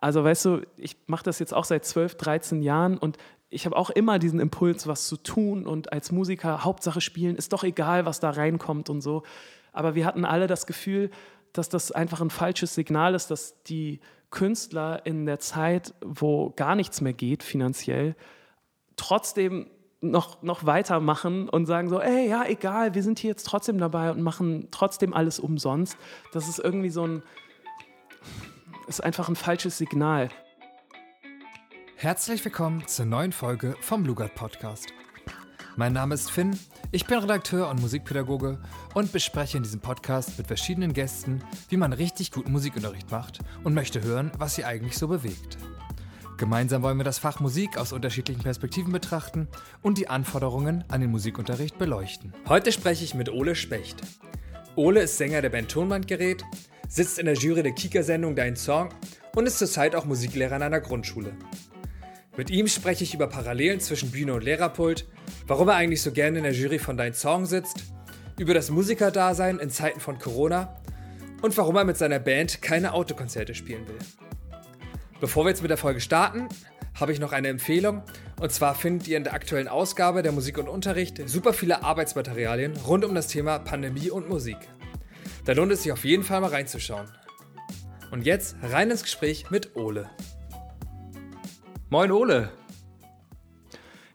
Also weißt du, ich mache das jetzt auch seit 12, 13 Jahren und ich habe auch immer diesen Impuls, was zu tun und als Musiker, Hauptsache spielen, ist doch egal, was da reinkommt und so. Aber wir hatten alle das Gefühl, dass das einfach ein falsches Signal ist, dass die Künstler in der Zeit, wo gar nichts mehr geht finanziell, trotzdem noch weitermachen und sagen so, ey, ja, egal, wir sind hier jetzt trotzdem dabei und machen trotzdem alles umsonst. Das ist irgendwie ist einfach ein falsches Signal. Herzlich willkommen zur neuen Folge vom Lugart Podcast. Mein Name ist Finn, ich bin Redakteur und Musikpädagoge und bespreche in diesem Podcast mit verschiedenen Gästen, wie man richtig guten Musikunterricht macht und möchte hören, was sie eigentlich so bewegt. Gemeinsam wollen wir das Fach Musik aus unterschiedlichen Perspektiven betrachten und die Anforderungen an den Musikunterricht beleuchten. Heute spreche ich mit Ole Specht. Ole ist Sänger der Band Tonbandgerät, sitzt in der Jury der KiKA-Sendung Dein Song und ist zurzeit auch Musiklehrer an einer Grundschule. Mit ihm spreche ich über Parallelen zwischen Bühne und Lehrerpult, warum er eigentlich so gerne in der Jury von Dein Song sitzt, über das Musikerdasein in Zeiten von Corona und warum er mit seiner Band keine Autokonzerte spielen will. Bevor wir jetzt mit der Folge starten, habe ich noch eine Empfehlung. Und zwar findet ihr in der aktuellen Ausgabe der Musik und Unterricht super viele Arbeitsmaterialien rund um das Thema Pandemie und Musik. Da lohnt es sich auf jeden Fall mal reinzuschauen. Und jetzt rein ins Gespräch mit Ole. Moin Ole.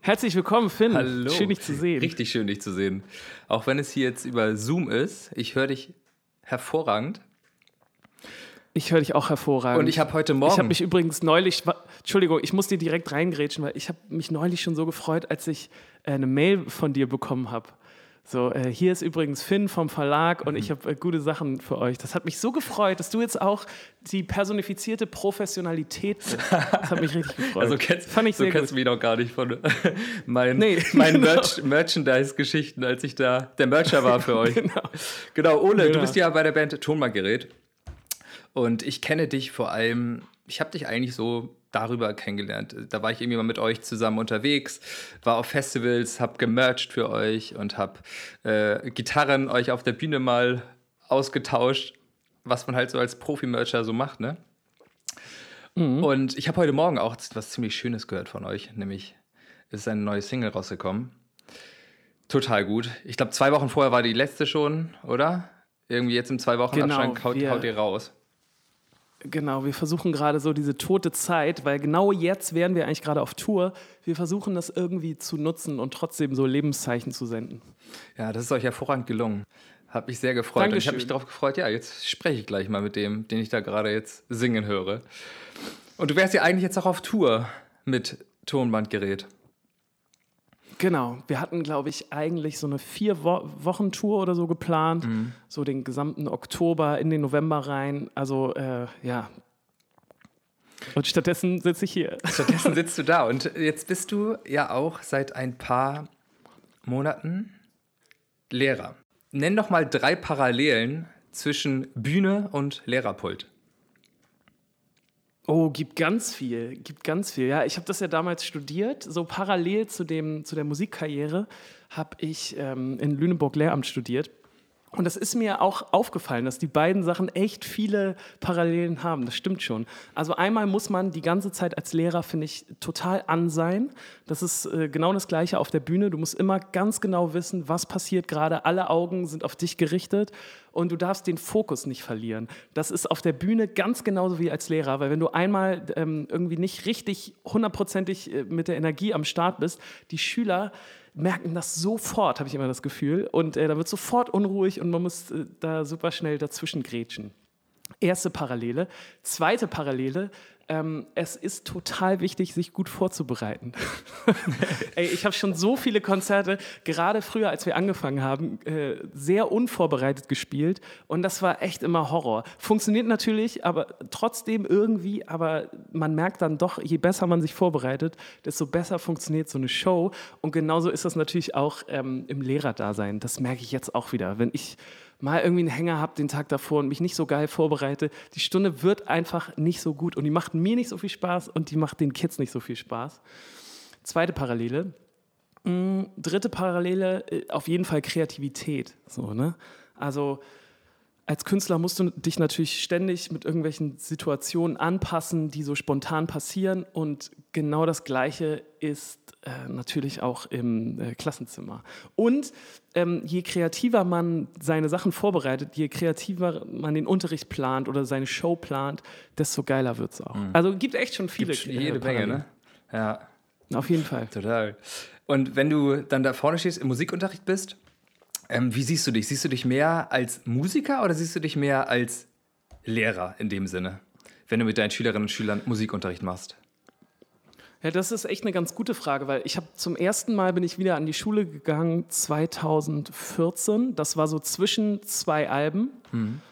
Herzlich willkommen, Finn. Hallo. Schön, dich zu sehen. Richtig schön, dich zu sehen. Auch wenn es hier jetzt über Zoom ist, ich höre dich hervorragend. Ich höre dich auch hervorragend. Und ich habe heute Morgen... Ich habe mich übrigens neulich... Entschuldigung, ich muss dir direkt reingrätschen, weil ich habe mich neulich schon so gefreut, als ich eine Mail von dir bekommen habe. So, hier ist übrigens Finn vom Verlag und ich habe gute Sachen für euch. Das hat mich so gefreut, dass du jetzt auch die personifizierte Professionalität bist. Das hat mich richtig gefreut. Also kennst du mich noch gar nicht von meinen genau. Merchandise-Geschichten, als ich da der Mercher war für euch. Genau, Ole, du bist ja bei der Band Tonbandgerät. Und ich kenne dich vor allem, ich habe dich eigentlich so darüber kennengelernt. Da war ich irgendwie mal mit euch zusammen unterwegs, war auf Festivals, habe gemercht für euch und habe Gitarren euch auf der Bühne mal ausgetauscht, was man halt so als Profi-Mercher so macht, ne? Mhm. Und ich habe heute Morgen auch was ziemlich Schönes gehört von euch, nämlich ist eine neue Single rausgekommen. Total gut. Ich glaube, 2 Wochen vorher war die letzte schon, oder? Irgendwie jetzt im 2-Wochen-Abstand haut ihr raus. Genau, wir versuchen gerade so diese tote Zeit, weil genau jetzt wären wir eigentlich gerade auf Tour. Wir versuchen das irgendwie zu nutzen und trotzdem so Lebenszeichen zu senden. Ja, das ist euch hervorragend gelungen. Hat mich sehr gefreut. Dankeschön. Und ich habe mich darauf gefreut, ja, jetzt spreche ich gleich mal mit dem, den ich da gerade jetzt singen höre. Und du wärst ja eigentlich jetzt auch auf Tour mit Tonbandgerät. Genau, wir hatten, glaube ich, eigentlich so eine 4-Wochen-Tour oder so geplant, so den gesamten Oktober in den November rein, also ja. Und stattdessen sitze ich hier. Stattdessen sitzt du da und jetzt bist du ja auch seit ein paar Monaten Lehrer. Nenn doch mal 3 Parallelen zwischen Bühne und Lehrerpult. Oh, gibt ganz viel. Ja, ich habe das ja damals studiert. So parallel zu der Musikkarriere habe ich in Lüneburg Lehramt studiert. Und das ist mir auch aufgefallen, dass die beiden Sachen echt viele Parallelen haben. Das stimmt schon. Also einmal muss man die ganze Zeit als Lehrer, finde ich, total an sein. Das ist genau das Gleiche auf der Bühne. Du musst immer ganz genau wissen, was passiert gerade. Alle Augen sind auf dich gerichtet und du darfst den Fokus nicht verlieren. Das ist auf der Bühne ganz genauso wie als Lehrer, weil wenn du einmal irgendwie nicht richtig 100%ig mit der Energie am Start bist, die Schüler merken das sofort, habe ich immer das Gefühl. Und da wird sofort unruhig und man muss da super schnell dazwischen grätschen. Erste Parallele. Zweite Parallele, es ist total wichtig, sich gut vorzubereiten. Ey, ich habe schon so viele Konzerte, gerade früher, als wir angefangen haben, sehr unvorbereitet gespielt und das war echt immer Horror. Funktioniert natürlich, aber trotzdem irgendwie, aber man merkt dann doch, je besser man sich vorbereitet, desto besser funktioniert so eine Show und genauso ist das natürlich auch im Lehrerdasein. Das merke ich jetzt auch wieder, wenn ich mal irgendwie einen Hänger habe den Tag davor und mich nicht so geil vorbereite. Die Stunde wird einfach nicht so gut und die macht mir nicht so viel Spaß und die macht den Kids nicht so viel Spaß. Zweite Parallele. Dritte Parallele, auf jeden Fall Kreativität. So, ne? Also als Künstler musst du dich natürlich ständig mit irgendwelchen Situationen anpassen, die so spontan passieren. Und genau das Gleiche ist natürlich auch im Klassenzimmer. Und je kreativer man seine Sachen vorbereitet, je kreativer man den Unterricht plant oder seine Show plant, desto geiler wird es auch. Mhm. Also gibt echt schon viele. Gibt jede Menge, ne? Ja. Auf jeden Fall. Total. Und wenn du dann da vorne stehst, im Musikunterricht bist, wie siehst du dich? Siehst du dich mehr als Musiker oder siehst du dich mehr als Lehrer in dem Sinne, wenn du mit deinen Schülerinnen und Schülern Musikunterricht machst? Ja, das ist echt eine ganz gute Frage, weil ich habe zum ersten Mal, bin ich wieder an die Schule gegangen 2014. Das war so zwischen zwei Alben. Mhm.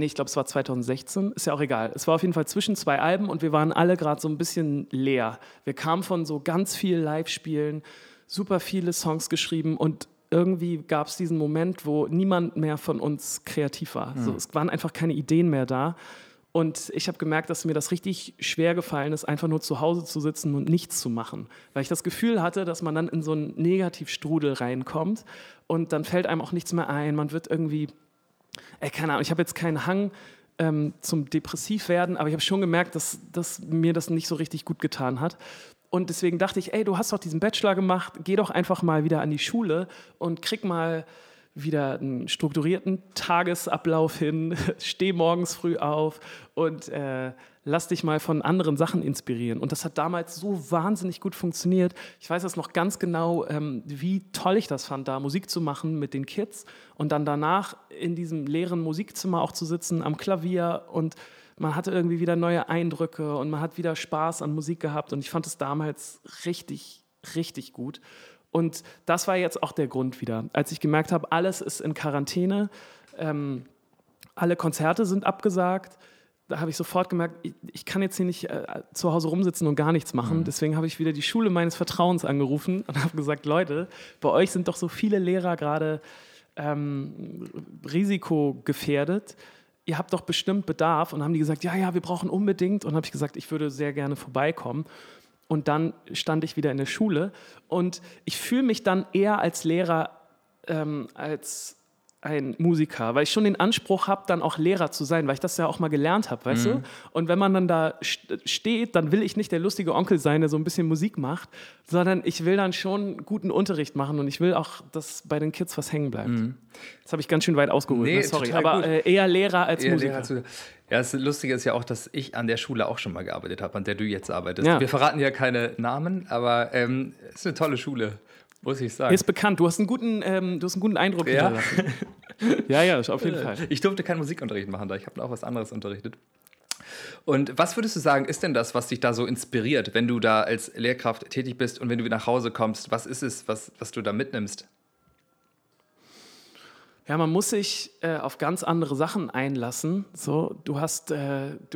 Ich glaube, es war 2016. Ist ja auch egal. Es war auf jeden Fall zwischen zwei Alben und wir waren alle gerade so ein bisschen leer. Wir kamen von so ganz viel Live-Spielen, super viele Songs geschrieben und irgendwie gab es diesen Moment, wo niemand mehr von uns kreativ war. Mhm. So, es waren einfach keine Ideen mehr da. Und ich habe gemerkt, dass mir das richtig schwer gefallen ist, einfach nur zu Hause zu sitzen und nichts zu machen. Weil ich das Gefühl hatte, dass man dann in so einen Negativstrudel reinkommt und dann fällt einem auch nichts mehr ein. Man wird irgendwie... keine Ahnung, ich habe jetzt keinen Hang zum Depressivwerden, aber ich habe schon gemerkt, dass mir das nicht so richtig gut getan hat. Und deswegen dachte ich, du hast doch diesen Bachelor gemacht, geh doch einfach mal wieder an die Schule und krieg mal wieder einen strukturierten Tagesablauf hin, steh morgens früh auf und lass dich mal von anderen Sachen inspirieren. Und das hat damals so wahnsinnig gut funktioniert. Ich weiß das noch ganz genau, wie toll ich das fand, da Musik zu machen mit den Kids und dann danach in diesem leeren Musikzimmer auch zu sitzen am Klavier und man hatte irgendwie wieder neue Eindrücke und man hat wieder Spaß an Musik gehabt und ich fand es damals richtig, richtig gut. Und das war jetzt auch der Grund wieder, als ich gemerkt habe, alles ist in Quarantäne, alle Konzerte sind abgesagt, da habe ich sofort gemerkt, ich kann jetzt hier nicht zu Hause rumsitzen und gar nichts machen, deswegen habe ich wieder die Schule meines Vertrauens angerufen und habe gesagt, Leute, bei euch sind doch so viele Lehrer gerade risikogefährdet, ihr habt doch bestimmt Bedarf und haben die gesagt, ja, wir brauchen unbedingt und habe ich gesagt, ich würde sehr gerne vorbeikommen. Und dann stand ich wieder in der Schule und ich fühle mich dann eher als Lehrer als ein Musiker, weil ich schon den Anspruch habe, dann auch Lehrer zu sein, weil ich das ja auch mal gelernt habe, weißt du? Und wenn man dann da steht, dann will ich nicht der lustige Onkel sein, der so ein bisschen Musik macht, sondern ich will dann schon guten Unterricht machen und ich will auch, dass bei den Kids was hängen bleibt. Mhm. Das habe ich ganz schön weit ausgeholt, sorry, aber eher Lehrer als Musiker. Ja, das Lustige ist ja auch, dass ich an der Schule auch schon mal gearbeitet habe, an der du jetzt arbeitest. Ja. Wir verraten ja keine Namen, aber es ist eine tolle Schule, muss ich sagen. Ist bekannt, du hast einen guten, Eindruck hinterlassen. Ja, auf jeden Fall. Ich durfte keinen Musikunterricht machen, da ich habe auch was anderes unterrichtet. Und was würdest du sagen, ist denn das, was dich da so inspiriert, wenn du da als Lehrkraft tätig bist und wenn du nach Hause kommst? Was ist es, was du da mitnimmst? Ja, man muss sich auf ganz andere Sachen einlassen. So, du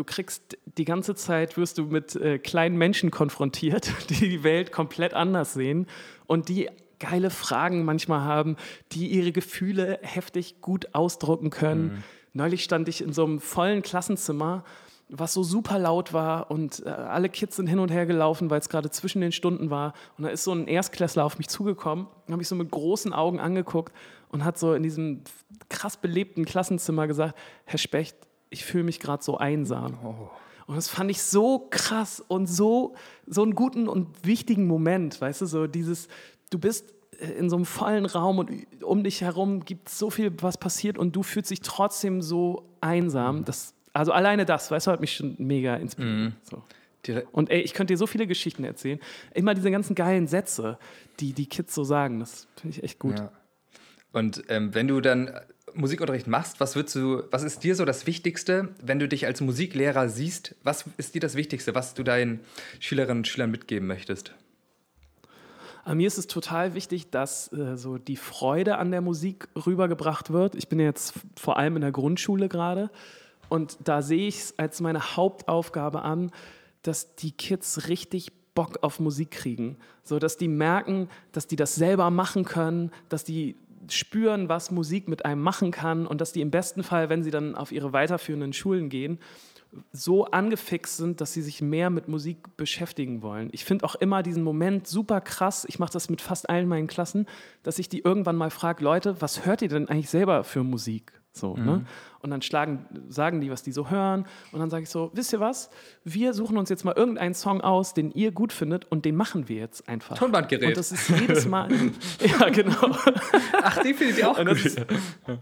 kriegst die ganze Zeit, wirst du mit kleinen Menschen konfrontiert, die die Welt komplett anders sehen und die geile Fragen manchmal haben, die ihre Gefühle heftig gut ausdrucken können. Mhm. Neulich stand ich in so einem vollen Klassenzimmer, was so super laut war und alle Kids sind hin und her gelaufen, weil es gerade zwischen den Stunden war. Und da ist so ein Erstklässler auf mich zugekommen, habe ich so mit großen Augen angeguckt und hat so in diesem krass belebten Klassenzimmer gesagt, Herr Specht, ich fühle mich gerade so einsam. Oh. Und das fand ich so krass und so einen guten und wichtigen Moment, weißt du, so dieses, du bist in so einem vollen Raum und um dich herum gibt es so viel, was passiert und du fühlst dich trotzdem so einsam, also alleine das, weißt du, hat mich schon mega inspiriert. Mhm. So. Und ich könnte dir so viele Geschichten erzählen. Immer diese ganzen geilen Sätze, die die Kids so sagen, das finde ich echt gut. Ja. Und wenn du dann Musikunterricht machst, was ist dir so das Wichtigste, wenn du dich als Musiklehrer siehst, was ist dir das Wichtigste, was du deinen Schülerinnen und Schülern mitgeben möchtest? Mir ist es total wichtig, dass so die Freude an der Musik rübergebracht wird. Ich bin ja jetzt vor allem in der Grundschule gerade. Und da sehe ich es als meine Hauptaufgabe an, dass die Kids richtig Bock auf Musik kriegen. So, dass die merken, dass die das selber machen können, dass die spüren, was Musik mit einem machen kann und dass die im besten Fall, wenn sie dann auf ihre weiterführenden Schulen gehen, so angefixt sind, dass sie sich mehr mit Musik beschäftigen wollen. Ich finde auch immer diesen Moment super krass, ich mache das mit fast allen meinen Klassen, dass ich die irgendwann mal frage, Leute, was hört ihr denn eigentlich selber für Musik? So, mhm. ne? Und dann sagen die, was die so hören. Und dann sage ich so, wisst ihr was? Wir suchen uns jetzt mal irgendeinen Song aus, den ihr gut findet. Und den machen wir jetzt einfach. Tonbandgerät. Und das ist jedes Mal... ja, genau. Ach, den findet ihr auch gut. Ist,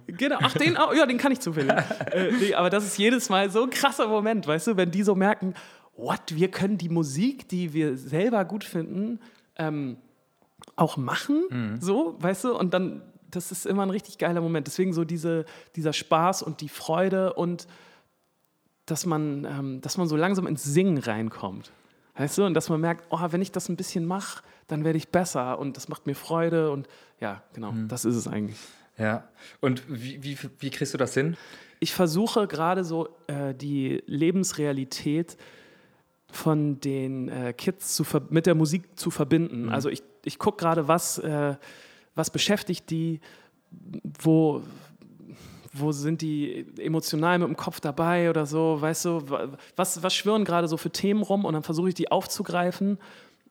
genau. Ach, den auch? Ja, den kann ich zufällig. Nee, aber das ist jedes Mal so ein krasser Moment, weißt du? Wenn die so merken, what, wir können die Musik, die wir selber gut finden, auch machen. Mhm. So, weißt du? Und dann... Das ist immer ein richtig geiler Moment. Deswegen so dieser Spaß und die Freude und dass man so langsam ins Singen reinkommt. Weißt du? Und dass man merkt, oh, wenn ich das ein bisschen mache, dann werde ich besser und das macht mir Freude. Und ja, genau, das ist es eigentlich. Ja, und wie kriegst du das hin? Ich versuche gerade so die Lebensrealität von den Kids mit der Musik zu verbinden. Mhm. Also ich gucke gerade, was beschäftigt die? Wo sind die emotional mit dem Kopf dabei oder so? Weißt du, was schwirren gerade so für Themen rum? Und dann versuche ich, die aufzugreifen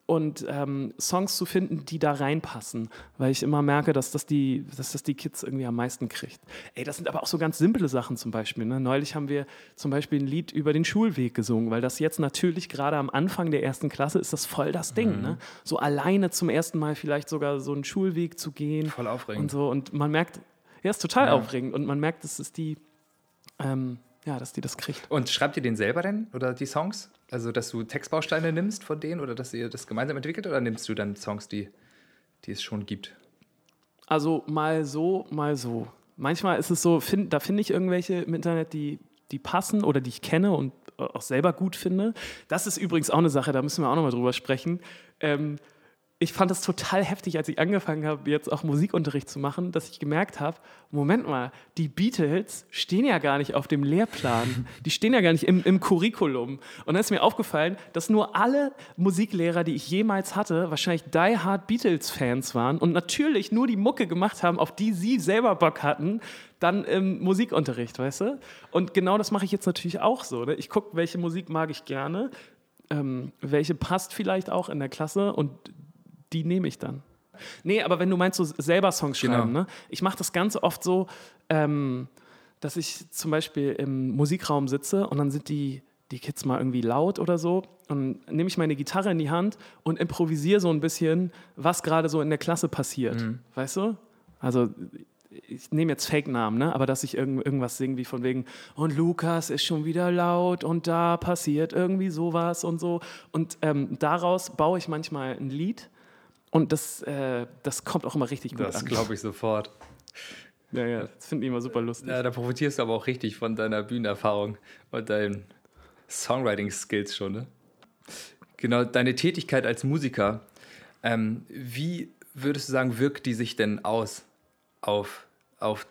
und Songs zu finden, die da reinpassen. Weil ich immer merke, dass das die Kids irgendwie am meisten kriegt. Ey, das sind aber auch so ganz simple Sachen zum Beispiel. Ne? Neulich haben wir zum Beispiel ein Lied über den Schulweg gesungen, weil das jetzt natürlich gerade am Anfang der ersten Klasse ist das voll das Ding. Mhm. Ne? So alleine zum ersten Mal vielleicht sogar so einen Schulweg zu gehen. Voll aufregend. Und so. Und man merkt, ja, ist total aufregend. Und man merkt, dass die das kriegt. Und schreibt ihr den selber denn? Oder die Songs? Also, dass du Textbausteine nimmst von denen oder dass ihr das gemeinsam entwickelt oder nimmst du dann Songs, die es schon gibt? Also, mal so, mal so. Manchmal ist es so, da finde ich irgendwelche im Internet, die passen oder die ich kenne und auch selber gut finde. Das ist übrigens auch eine Sache, da müssen wir auch nochmal drüber sprechen. Ich fand das total heftig, als ich angefangen habe, jetzt auch Musikunterricht zu machen, dass ich gemerkt habe, Moment mal, die Beatles stehen ja gar nicht auf dem Lehrplan. Die stehen ja gar nicht im Curriculum. Und dann ist mir aufgefallen, dass nur alle Musiklehrer, die ich jemals hatte, wahrscheinlich die-hard Beatles-Fans waren und natürlich nur die Mucke gemacht haben, auf die sie selber Bock hatten, dann im Musikunterricht, weißt du? Und genau das mache ich jetzt natürlich auch so. Ne? Ich gucke, welche Musik mag ich gerne, welche passt vielleicht auch in der Klasse und die nehme ich dann. Nee, aber wenn du meinst, so selber Songs schreiben, ne? Ich mache das ganz oft so, dass ich zum Beispiel im Musikraum sitze und dann sind die Kids mal irgendwie laut oder so und nehme ich meine Gitarre in die Hand und improvisiere so ein bisschen, was gerade so in der Klasse passiert. Mhm. Weißt du? Also... Ich nehme jetzt Fake-Namen, ne? Aber dass ich irgendwas singe, wie von wegen, und Lukas ist schon wieder laut und da passiert irgendwie sowas und so. Und daraus baue ich manchmal ein Lied und das kommt auch immer richtig gut an. Das glaube ich sofort. Ja, das finde ich immer super lustig. Ja, da profitierst du aber auch richtig von deiner Bühnenerfahrung und deinen Songwriting-Skills schon, ne? Genau, deine Tätigkeit als Musiker, wie würdest du sagen, wirkt die sich denn aus? Auf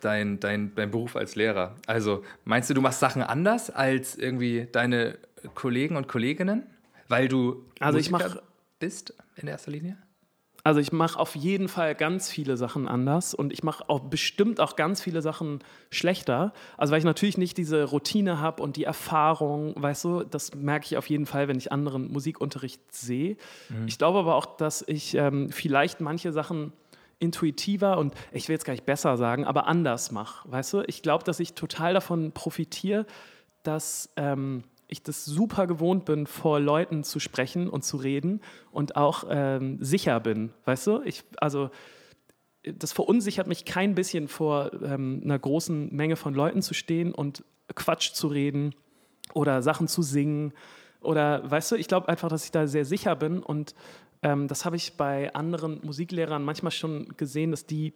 dein Beruf als Lehrer. Also meinst du machst Sachen anders als irgendwie deine Kollegen und Kolleginnen, weil du Musiker bist in erster Linie? Also ich mache auf jeden Fall ganz viele Sachen anders und ich mache auch bestimmt auch ganz viele Sachen schlechter. Also weil ich natürlich nicht diese Routine habe und die Erfahrung, weißt du, das merke ich auf jeden Fall, wenn ich anderen Musikunterricht sehe. Mhm. Ich glaube aber auch, dass ich vielleicht manche Sachen intuitiver und ich will jetzt gar nicht besser sagen, aber anders mache, weißt du? Ich glaube, dass ich total davon profitiere, dass ich das super gewohnt bin, vor Leuten zu sprechen und zu reden und auch sicher bin, weißt du? Das verunsichert mich kein bisschen, vor einer großen Menge von Leuten zu stehen und Quatsch zu reden oder Sachen zu singen oder, weißt du, ich glaube einfach, dass ich da sehr sicher bin und das habe ich bei anderen Musiklehrern manchmal schon gesehen, dass die,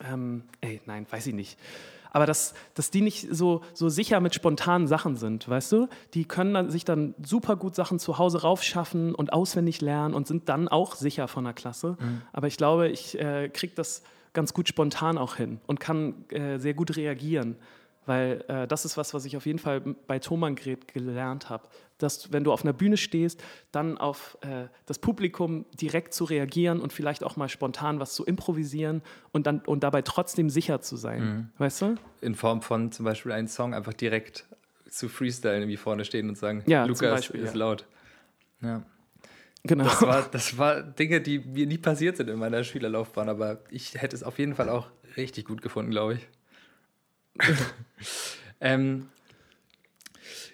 weiß ich nicht, aber dass die nicht so sicher mit spontanen Sachen sind, weißt du? Die können sich dann super gut Sachen zu Hause raufschaffen und auswendig lernen und sind dann auch sicher von der Klasse. Mhm. Aber ich glaube, ich kriege das ganz gut spontan auch hin und kann sehr gut reagieren. Weil das ist was ich auf jeden Fall bei Tonbandgerät gelernt habe. Dass, wenn du auf einer Bühne stehst, dann auf das Publikum direkt zu reagieren und vielleicht auch mal spontan was zu improvisieren und dabei trotzdem sicher zu sein. Mhm. Weißt du? In Form von zum Beispiel einen Song einfach direkt zu freestylen, irgendwie vorne stehen und sagen, ja, Lukas zum Beispiel, ist laut. Ja. Genau. Das war Dinge, die mir nie passiert sind in meiner Schülerlaufbahn, aber ich hätte es auf jeden Fall auch richtig gut gefunden, glaube ich.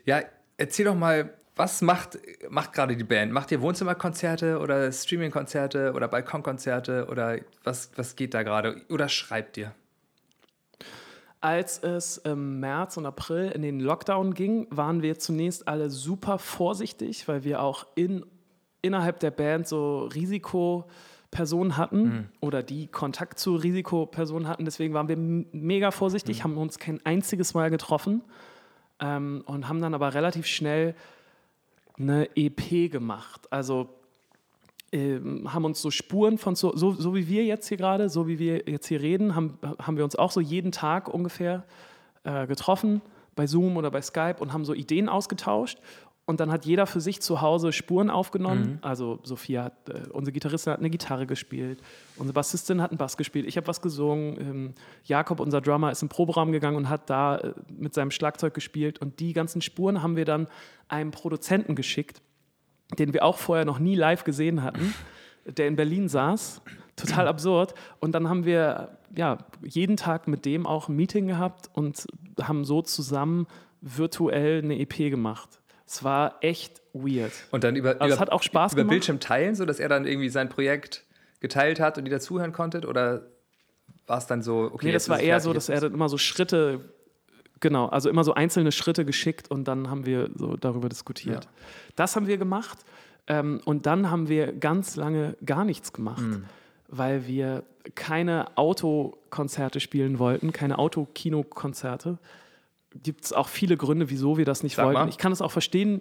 Ja, erzähl doch mal, was macht gerade die Band? Macht ihr Wohnzimmerkonzerte oder Streamingkonzerte oder Balkonkonzerte oder was geht da gerade? Oder schreibt ihr? Als es im März und April in den Lockdown ging, waren wir zunächst alle super vorsichtig, weil wir auch innerhalb der Band so Risikopersonen hatten oder die Kontakt zu Risikopersonen hatten. Deswegen waren wir mega vorsichtig, haben uns kein einziges Mal getroffen und haben dann aber relativ schnell eine EP gemacht. Also haben uns so Spuren von, so wie wir jetzt hier gerade, so wie wir jetzt hier reden, haben wir uns auch so jeden Tag ungefähr getroffen, bei Zoom oder bei Skype, und haben so Ideen ausgetauscht. Und dann hat jeder für sich zu Hause Spuren aufgenommen. Mhm. Also Sophia, unsere Gitarristin, hat eine Gitarre gespielt, unsere Bassistin hat einen Bass gespielt, ich habe was gesungen, Jakob, unser Drummer, ist im Proberaum gegangen und hat da mit seinem Schlagzeug gespielt. Und die ganzen Spuren haben wir dann einem Produzenten geschickt, den wir auch vorher noch nie live gesehen hatten, der in Berlin saß. Total absurd. Und dann haben wir jeden Tag mit dem auch ein Meeting gehabt und haben so zusammen virtuell eine EP gemacht. Es war echt weird. Und dann es hat auch Spaß über gemacht. Bildschirm teilen, sodass er dann irgendwie sein Projekt geteilt hat und ihr dazuhören konntet? Oder war es dann so, okay, nee, das war eher so, dass er dann immer so Schritte, genau, also immer so einzelne Schritte geschickt und dann haben wir so darüber diskutiert. Ja. Das haben wir gemacht und dann haben wir ganz lange gar nichts gemacht, weil wir keine Autokonzerte spielen wollten, keine Autokinokonzerte. Gibt es auch viele Gründe, wieso wir das nicht wollten. Ich kann es auch verstehen.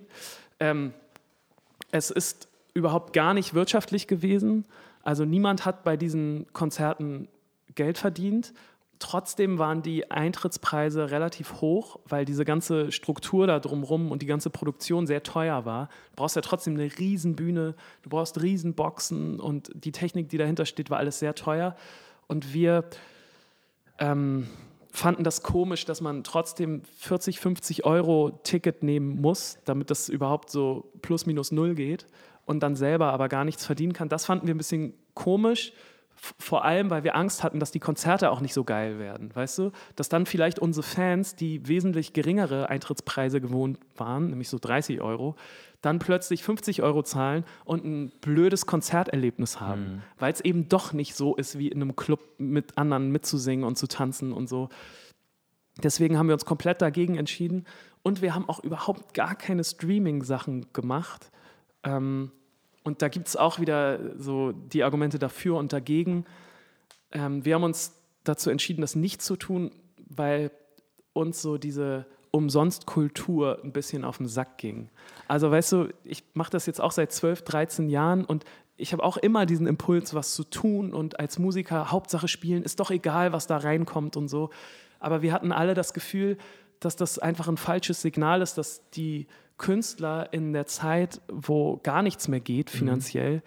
Es ist überhaupt gar nicht wirtschaftlich gewesen. Also niemand hat bei diesen Konzerten Geld verdient. Trotzdem waren die Eintrittspreise relativ hoch, weil diese ganze Struktur da drumherum und die ganze Produktion sehr teuer war. Du brauchst ja trotzdem eine Riesenbühne, du brauchst Riesenboxen und die Technik, die dahinter steht, war alles sehr teuer. Und wir fanden das komisch, dass man trotzdem 40, 50 € Ticket nehmen muss, damit das überhaupt so plus minus null geht und dann selber aber gar nichts verdienen kann. Das fanden wir ein bisschen komisch, vor allem, weil wir Angst hatten, dass die Konzerte auch nicht so geil werden, weißt du? Dass dann vielleicht unsere Fans, die wesentlich geringere Eintrittspreise gewohnt waren, nämlich so 30 €, dann plötzlich 50 € zahlen und ein blödes Konzerterlebnis haben, weil es eben doch nicht so ist, wie in einem Club mit anderen mitzusingen und zu tanzen und so. Deswegen haben wir uns komplett dagegen entschieden und wir haben auch überhaupt gar keine Streaming-Sachen gemacht. Und da gibt es auch wieder so die Argumente dafür und dagegen. Wir haben uns dazu entschieden, das nicht zu tun, weil uns so diese Umsonstkultur ein bisschen auf den Sack ging. Also weißt du, ich mache das jetzt auch seit 12, 13 Jahren und ich habe auch immer diesen Impuls, was zu tun und als Musiker Hauptsache spielen, ist doch egal, was da reinkommt und so. Aber wir hatten alle das Gefühl, dass das einfach ein falsches Signal ist, dass die Künstler in der Zeit, wo gar nichts mehr geht finanziell,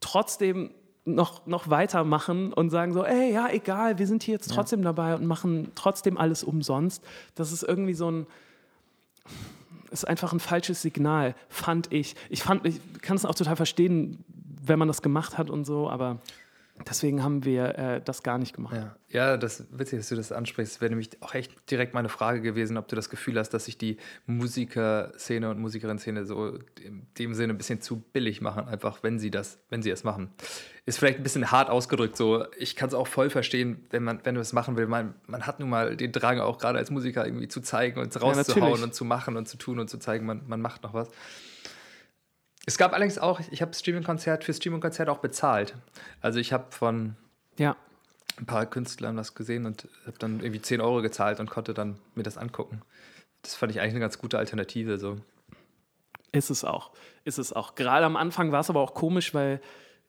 trotzdem noch weitermachen und sagen so, ey, ja, egal, wir sind hier jetzt trotzdem dabei und machen trotzdem alles umsonst. Das ist irgendwie ist einfach ein falsches Signal, fand ich. Ich kann es auch total verstehen, wenn man das gemacht hat und so, aber deswegen haben wir das gar nicht gemacht. Ja, das ist witzig, dass du das ansprichst. Das wäre nämlich auch echt direkt meine Frage gewesen, ob du das Gefühl hast, dass sich die Musikerszene und Musikerinnen-Szene so in dem Sinne ein bisschen zu billig machen, einfach wenn sie es machen. Ist vielleicht ein bisschen hart ausgedrückt so. Ich kann es auch voll verstehen, wenn du es machen willst. Man hat nun mal den Drang, auch gerade als Musiker irgendwie zu zeigen und rauszuhauen und zu machen und zu tun und zu zeigen, man macht noch was. Es gab allerdings auch, ich habe für Streaming-Konzert auch bezahlt. Also ich habe von ein paar Künstlern was gesehen und habe dann irgendwie 10 € gezahlt und konnte dann mir das angucken. Das fand ich eigentlich eine ganz gute Alternative. So. Ist es auch. Gerade am Anfang war es aber auch komisch, weil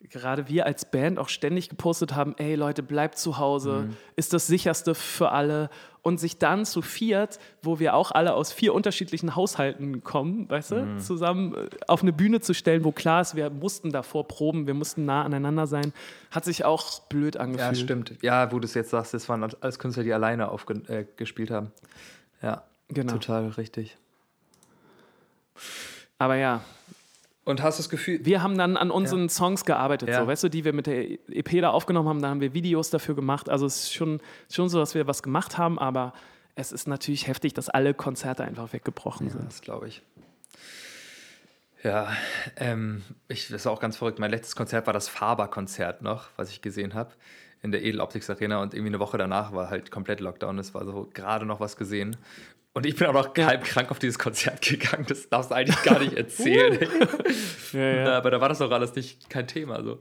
gerade wir als Band auch ständig gepostet haben, ey Leute, bleibt zu Hause, ist das Sicherste für alle. Und sich dann zu viert, wo wir auch alle aus 4 unterschiedlichen Haushalten kommen, weißt du, zusammen auf eine Bühne zu stellen, wo klar ist, wir mussten davor proben, wir mussten nah aneinander sein, hat sich auch blöd angefühlt. Ja, stimmt. Ja, wo du es jetzt sagst, das waren alles Künstler, die alleine gespielt haben. Ja, genau. Total richtig. Aber ja. Und hast das Gefühl... Wir haben dann an unseren Songs gearbeitet, so, weißt du, die wir mit der EP da aufgenommen haben, da haben wir Videos dafür gemacht, also es ist schon so, dass wir was gemacht haben, aber es ist natürlich heftig, dass alle Konzerte einfach weggebrochen sind. Das glaube ich. Ja, das war auch ganz verrückt. Mein letztes Konzert war das Faber-Konzert noch, was ich gesehen habe, in der Edeloptics-Arena, und irgendwie eine Woche danach war halt komplett Lockdown. Es war so gerade noch was gesehen. Und ich bin aber noch halb krank auf dieses Konzert gegangen. Das darfst du eigentlich gar nicht erzählen. Ja. Aber da war das doch alles kein Thema. So.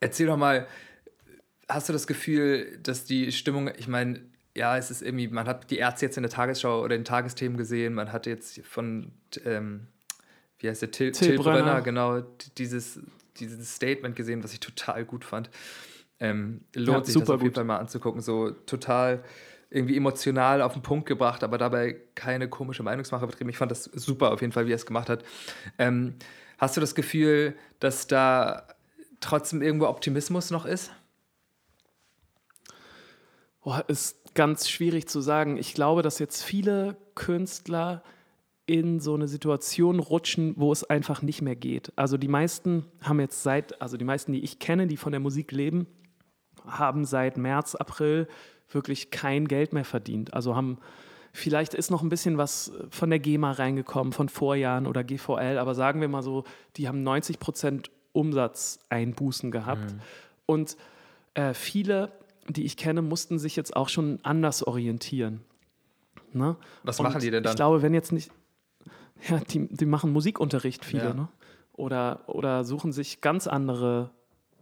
Erzähl doch mal, hast du das Gefühl, dass die Stimmung, ich meine, ja, es ist irgendwie, man hat die Ärzte jetzt in der Tagesschau oder in Tagesthemen gesehen, man hat jetzt von, wie heißt der, Til Brönner, genau, dieses Statement gesehen, was ich total gut fand. Lohnt sich das auf jeden Fall mal anzugucken, so total irgendwie emotional auf den Punkt gebracht, aber dabei keine komische Meinungsmache betrieben. Ich fand das super auf jeden Fall, wie er es gemacht hat. Hast du das Gefühl, dass da trotzdem irgendwo Optimismus noch ist? Ist ganz schwierig zu sagen. Ich glaube, dass jetzt viele Künstler in so eine Situation rutschen, wo es einfach nicht mehr geht. Also die meisten haben jetzt die meisten, die ich kenne, die von der Musik leben, haben seit März, April wirklich kein Geld mehr verdient. Also vielleicht ist noch ein bisschen was von der GEMA reingekommen, von Vorjahren oder GVL, aber sagen wir mal so, die haben 90% Umsatzeinbußen gehabt. Mhm. Und viele, die ich kenne, mussten sich jetzt auch schon anders orientieren. Ne? Was machen die denn dann? Ich glaube, wenn jetzt nicht... Ja, die machen Musikunterricht, viele. Ja. Ne? Oder suchen sich ganz andere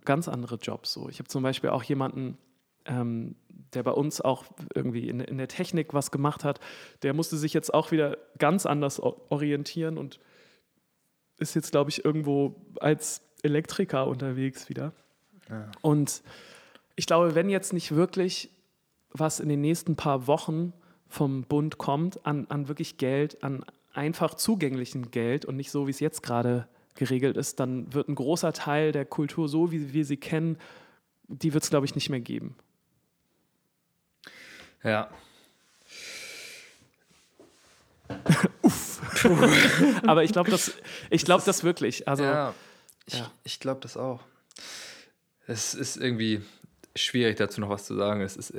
Jobs. So. Ich habe zum Beispiel auch jemanden, der bei uns auch irgendwie in der Technik was gemacht hat, der musste sich jetzt auch wieder ganz anders orientieren und ist jetzt, glaube ich, irgendwo als Elektriker unterwegs wieder. Ja. Und ich glaube, wenn jetzt nicht wirklich was in den nächsten paar Wochen vom Bund kommt, an wirklich Geld, an einfach zugänglichem Geld und nicht so, wie es jetzt gerade geregelt ist, dann wird ein großer Teil der Kultur, so wie wir sie kennen, die wird es, glaube ich, nicht mehr geben. Ja. Uff. Aber ich glaube das wirklich. Also, ja, ich glaube das auch. Es ist irgendwie schwierig, dazu noch was zu sagen. Es ist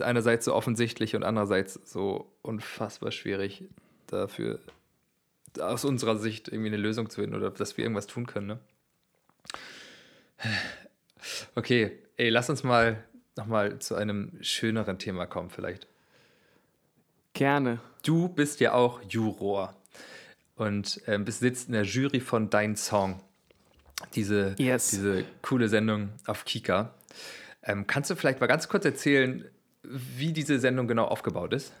einerseits so offensichtlich und andererseits so unfassbar schwierig, dafür aus unserer Sicht irgendwie eine Lösung zu finden oder dass wir irgendwas tun können. Ne? Okay, lass uns mal nochmal zu einem schöneren Thema kommen vielleicht. Gerne. Du bist ja auch Juror und sitzt in der Jury von Dein Song. Diese coole Sendung auf KiKA. Kannst du vielleicht mal ganz kurz erzählen, wie diese Sendung genau aufgebaut ist?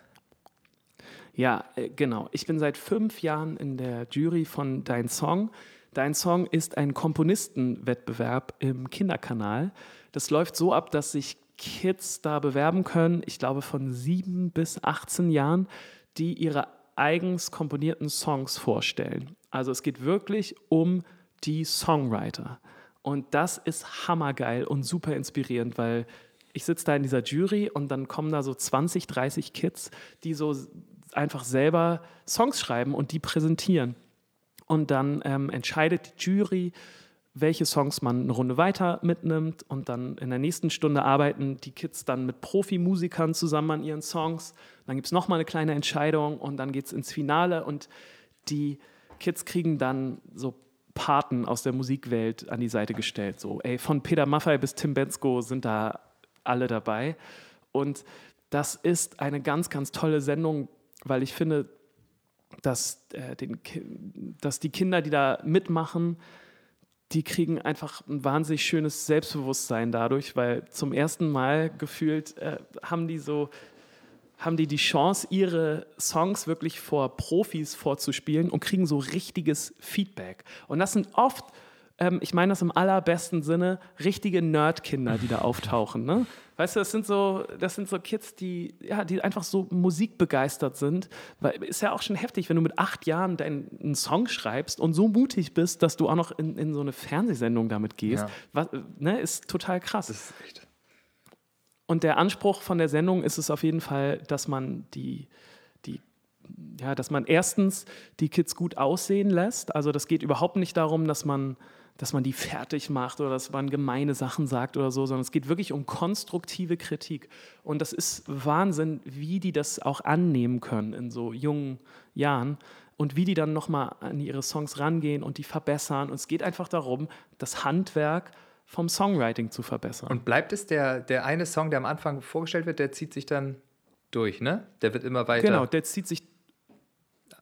Ja, genau. Ich bin seit 5 Jahren in der Jury von Dein Song. Dein Song ist ein Komponistenwettbewerb im Kinderkanal. Das läuft so ab, dass sich Kids da bewerben können, ich glaube von 7 bis 18 Jahren, die ihre eigens komponierten Songs vorstellen. Also es geht wirklich um die Songwriter. Und das ist hammergeil und super inspirierend, weil ich sitze da in dieser Jury und dann kommen da so 20, 30 Kids, die so einfach selber Songs schreiben und die präsentieren. Und dann entscheidet die Jury, welche Songs man eine Runde weiter mitnimmt, und dann in der nächsten Stunde arbeiten die Kids dann mit Profimusikern zusammen an ihren Songs. Dann gibt es nochmal eine kleine Entscheidung und dann geht es ins Finale und die Kids kriegen dann so Paten aus der Musikwelt an die Seite gestellt. So, von Peter Maffay bis Tim Bensko sind da alle dabei. Und das ist eine ganz, ganz tolle Sendung, weil ich finde, dass die Kinder, die da mitmachen, die kriegen einfach ein wahnsinnig schönes Selbstbewusstsein dadurch, weil zum ersten Mal gefühlt haben die die Chance, ihre Songs wirklich vor Profis vorzuspielen und kriegen so richtiges Feedback. Und das sind oft, ich meine das im allerbesten Sinne, richtige Nerdkinder, die da auftauchen. Ne? Weißt du, das sind so Kids, die einfach so musikbegeistert sind. Weil ist ja auch schon heftig, wenn du mit 8 Jahren einen Song schreibst und so mutig bist, dass du auch noch in so eine Fernsehsendung damit gehst. Ja. Was, ne, ist total krass. Das ist echt. Und der Anspruch von der Sendung ist es auf jeden Fall, dass man dass man erstens die Kids gut aussehen lässt. Also das geht überhaupt nicht darum, dass man dass man die fertig macht oder dass man gemeine Sachen sagt oder so, sondern es geht wirklich um konstruktive Kritik. Und das ist Wahnsinn, wie die das auch annehmen können in so jungen Jahren und wie die dann nochmal an ihre Songs rangehen und die verbessern. Und es geht einfach darum, das Handwerk vom Songwriting zu verbessern. Und bleibt es der eine Song, der am Anfang vorgestellt wird, der zieht sich dann durch, ne? Der wird immer weiter... Genau, der zieht sich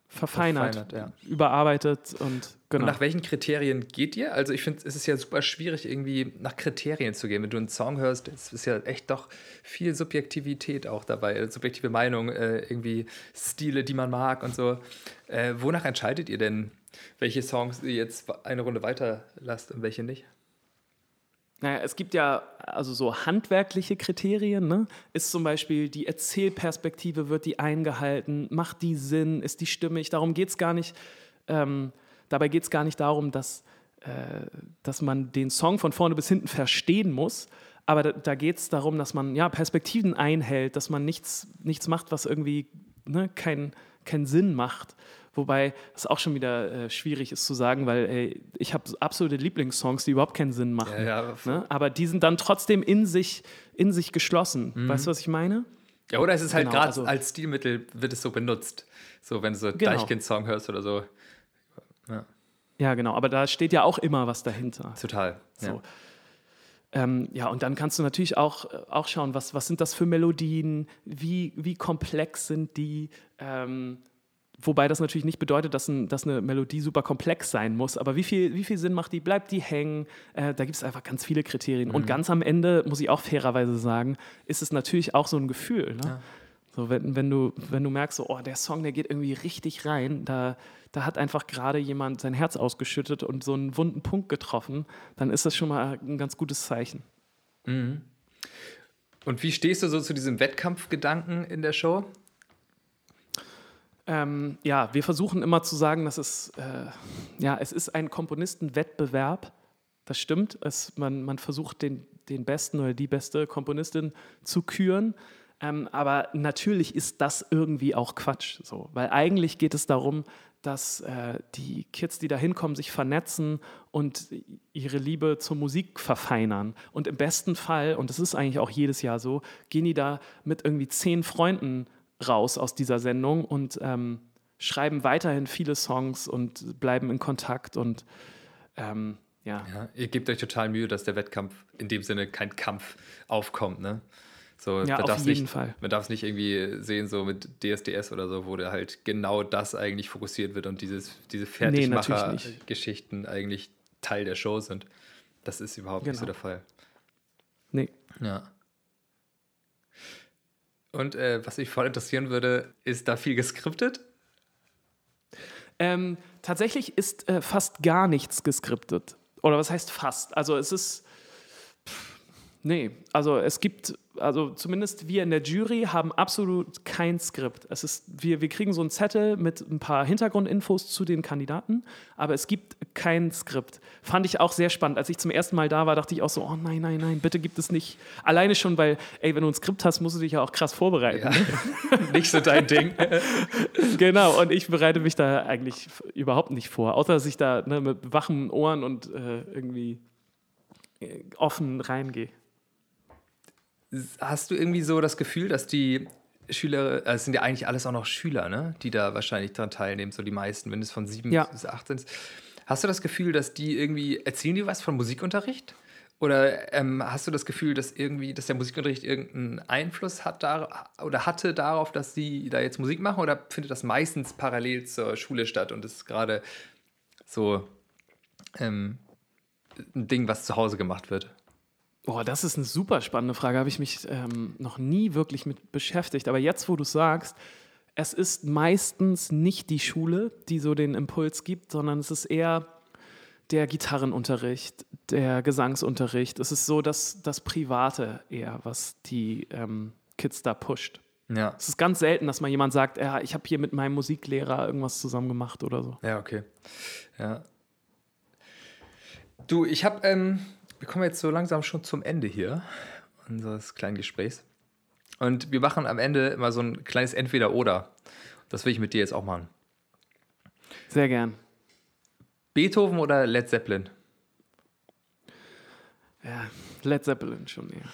verfeinert ja. Überarbeitet und genau. Und nach welchen Kriterien geht ihr? Also ich finde, es ist ja super schwierig, irgendwie nach Kriterien zu gehen. Wenn du einen Song hörst, ist ja echt doch viel Subjektivität auch dabei, subjektive Meinung, irgendwie Stile, die man mag und so. Wonach entscheidet ihr denn, welche Songs ihr jetzt eine Runde weiter lasst und welche nicht? Naja, es gibt ja also so handwerkliche Kriterien, ne? Ist zum Beispiel die Erzählperspektive, wird die eingehalten, macht die Sinn, ist die stimmig? Darum geht es gar nicht, dabei geht es gar nicht darum, dass man den Song von vorne bis hinten verstehen muss, aber da geht es darum, dass man ja, Perspektiven einhält, dass man nichts macht, was irgendwie ne, keinen Sinn macht. Wobei es auch schon wieder schwierig ist zu sagen, weil ich habe absolute Lieblingssongs, die überhaupt keinen Sinn machen. Ja, ne? Aber die sind dann trotzdem in sich geschlossen. Mhm. Weißt du, was ich meine? Ja, oder es ist halt gerade also, als Stilmittel wird es so benutzt. So, wenn du so Deichkind-Song hörst oder so. Ja, genau. Aber da steht ja auch immer was dahinter. Total. So. Ja. Ja, und dann kannst du natürlich auch schauen, was sind das für Melodien? Wie komplex sind die? Wobei das natürlich nicht bedeutet, dass eine Melodie super komplex sein muss. Aber wie viel Sinn macht die? Bleibt die hängen? Da gibt es einfach ganz viele Kriterien. Mhm. Und ganz am Ende, muss ich auch fairerweise sagen, ist es natürlich auch so ein Gefühl. Ne? Ja. So, wenn du merkst, so, oh, der Song, der geht irgendwie richtig rein, da hat einfach gerade jemand sein Herz ausgeschüttet und so einen wunden Punkt getroffen, dann ist das schon mal ein ganz gutes Zeichen. Mhm. Und wie stehst du so zu diesem Wettkampfgedanken in der Show? Ja, wir versuchen immer zu sagen, dass es ist ein Komponistenwettbewerb. Das stimmt. Man versucht, den besten oder die beste Komponistin zu küren. Aber natürlich ist das irgendwie auch Quatsch. So. Weil eigentlich geht es darum, dass die Kids, die da hinkommen, sich vernetzen und ihre Liebe zur Musik verfeinern. Und im besten Fall, und das ist eigentlich auch jedes Jahr so, gehen die da mit irgendwie 10 Freunden raus aus dieser Sendung und schreiben weiterhin viele Songs und bleiben in Kontakt und ja. Ihr gebt euch total Mühe, dass der Wettkampf in dem Sinne kein Kampf aufkommt, ne? So, ja, auf jeden Fall. Man darf es nicht irgendwie sehen, so mit DSDS oder so, wo da halt genau das eigentlich fokussiert wird und diese Fertigmacher-Geschichten eigentlich Teil der Show sind. Das ist überhaupt nicht so der Fall. Nee. Ja. Und was mich voll interessieren würde, ist da viel geskriptet? Tatsächlich ist fast gar nichts geskriptet. Oder was heißt fast? Also es ist... es gibt... Also zumindest wir in der Jury haben absolut kein Skript. Es ist, wir kriegen so einen Zettel mit ein paar Hintergrundinfos zu den Kandidaten, aber es gibt kein Skript. Fand ich auch sehr spannend. Als ich zum ersten Mal da war, dachte ich auch so, oh nein, bitte gibt es nicht. Alleine schon, weil, wenn du ein Skript hast, musst du dich ja auch krass vorbereiten. Ja. Nicht so dein Ding. Genau, und ich bereite mich da eigentlich überhaupt nicht vor, außer dass ich da mit wachen Ohren und irgendwie offen reingehe. Hast du irgendwie so das Gefühl, dass die Schüler, es sind ja eigentlich alles auch noch Schüler, ne, die da wahrscheinlich dran teilnehmen, so die meisten, wenn es von 7 bis 18 ist. Hast du das Gefühl, dass die irgendwie, erzählen die was von Musikunterricht? Oder hast du das Gefühl, dass der Musikunterricht irgendeinen Einfluss hat hatte darauf, dass sie da jetzt Musik machen? Oder findet das meistens parallel zur Schule statt und ist gerade so ein Ding, was zu Hause gemacht wird? Boah, das ist eine super spannende Frage, habe ich mich noch nie wirklich mit beschäftigt. Aber jetzt, wo du es sagst, es ist meistens nicht die Schule, die so den Impuls gibt, sondern es ist eher der Gitarrenunterricht, der Gesangsunterricht. Es ist so, dass das Private eher, was die Kids da pusht. Ja. Es ist ganz selten, dass mal jemand sagt, ja, ich habe hier mit meinem Musiklehrer irgendwas zusammen gemacht oder so. Ja, okay. Ja. Du, wir kommen jetzt so langsam schon zum Ende hier unseres kleinen Gesprächs. Und wir machen am Ende immer so ein kleines Entweder-Oder. Das will ich mit dir jetzt auch machen. Sehr gern. Beethoven oder Led Zeppelin? Ja, Led Zeppelin schon eher.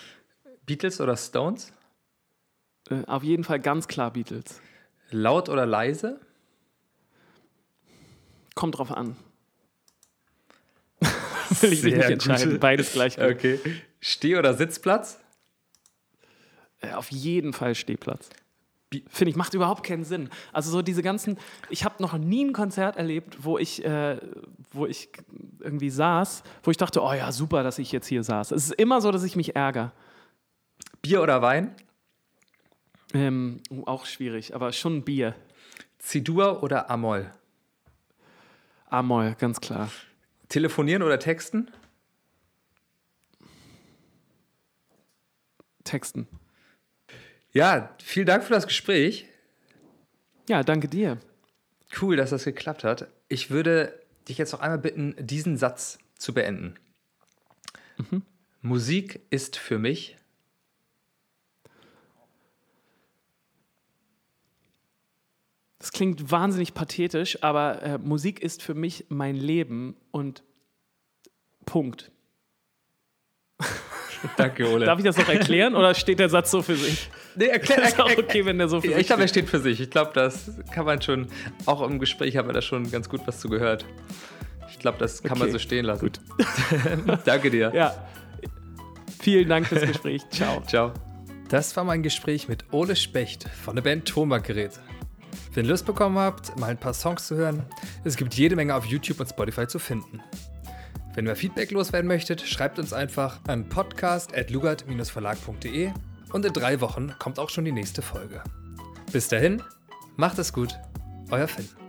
Beatles oder Stones? Auf jeden Fall ganz klar Beatles. Laut oder leise? Kommt drauf an. Will ich mich nicht entscheiden. Gut. Beides gleich gut. Okay. Steh- oder Sitzplatz? Auf jeden Fall Stehplatz. Finde ich, macht überhaupt keinen Sinn. Also so diese ganzen, ich habe noch nie ein Konzert erlebt, wo ich irgendwie saß, wo ich dachte, oh ja, super, dass ich jetzt hier saß. Es ist immer so, dass ich mich ärgere. Bier oder Wein? Auch schwierig, aber schon Bier. Zidur oder Amol? Amol, ganz klar. Telefonieren oder texten? Texten. Ja, vielen Dank für das Gespräch. Ja, danke dir. Cool, dass das geklappt hat. Ich würde dich jetzt noch einmal bitten, diesen Satz zu beenden. Mhm. Musik ist für mich das klingt wahnsinnig pathetisch, aber Musik ist für mich mein Leben und Punkt. Danke, Ole. Darf ich das noch erklären oder steht der Satz so für sich? Nee, erklärt. Ist auch okay, wenn der so für sich steht. Ich glaube, er steht für sich. Ich glaube, das kann man schon, auch im Gespräch haben wir da schon ganz gut was zu gehört. Ich glaube, das kann man so stehen lassen. Gut. Danke dir. Ja. Vielen Dank fürs Gespräch. Ciao. Ciao. Das war mein Gespräch mit Ole Specht von der Band Tonbandgerät. Wenn ihr Lust bekommen habt, mal ein paar Songs zu hören, es gibt jede Menge auf YouTube und Spotify zu finden. Wenn ihr Feedback loswerden möchtet, schreibt uns einfach an podcast@lugard-verlag.de und in 3 Wochen kommt auch schon die nächste Folge. Bis dahin, macht es gut, euer Finn.